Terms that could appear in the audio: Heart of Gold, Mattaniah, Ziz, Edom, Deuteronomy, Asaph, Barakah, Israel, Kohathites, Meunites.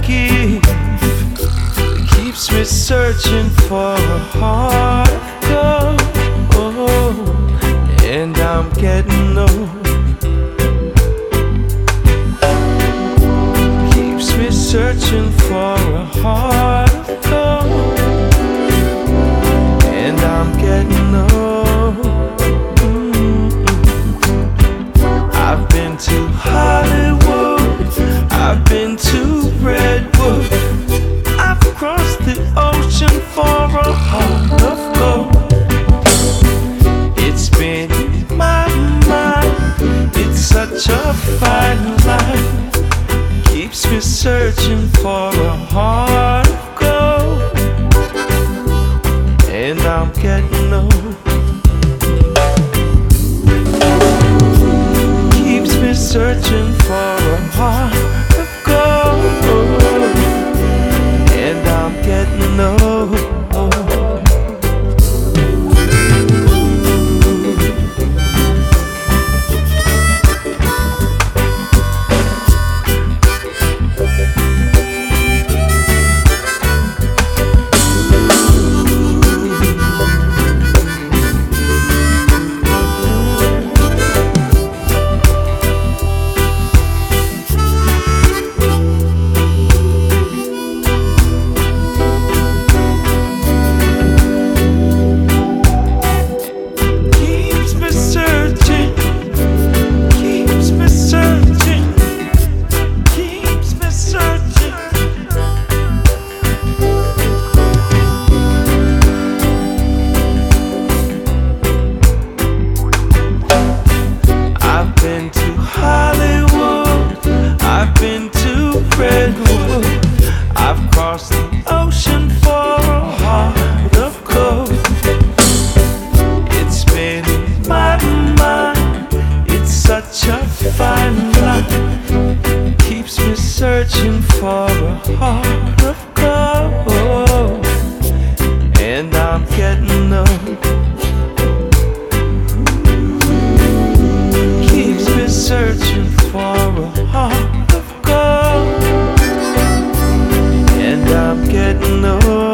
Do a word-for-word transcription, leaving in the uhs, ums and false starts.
give keeps me searching for a heart of gold, and I'm getting old. Keeps me searching for a heart of gold, and I'm getting old. Mm-hmm. I've been to Hollywood, I've been to Redwood, I've crossed the ocean for a heart of gold. It's been in my mind, it's such a fine line, keeps me searching for a heart of gold, and I'm getting old. Keeps me searching for a heart. Searching for a heart of gold, and I'm getting old. Keeps me searching for a heart of gold, and I'm getting old.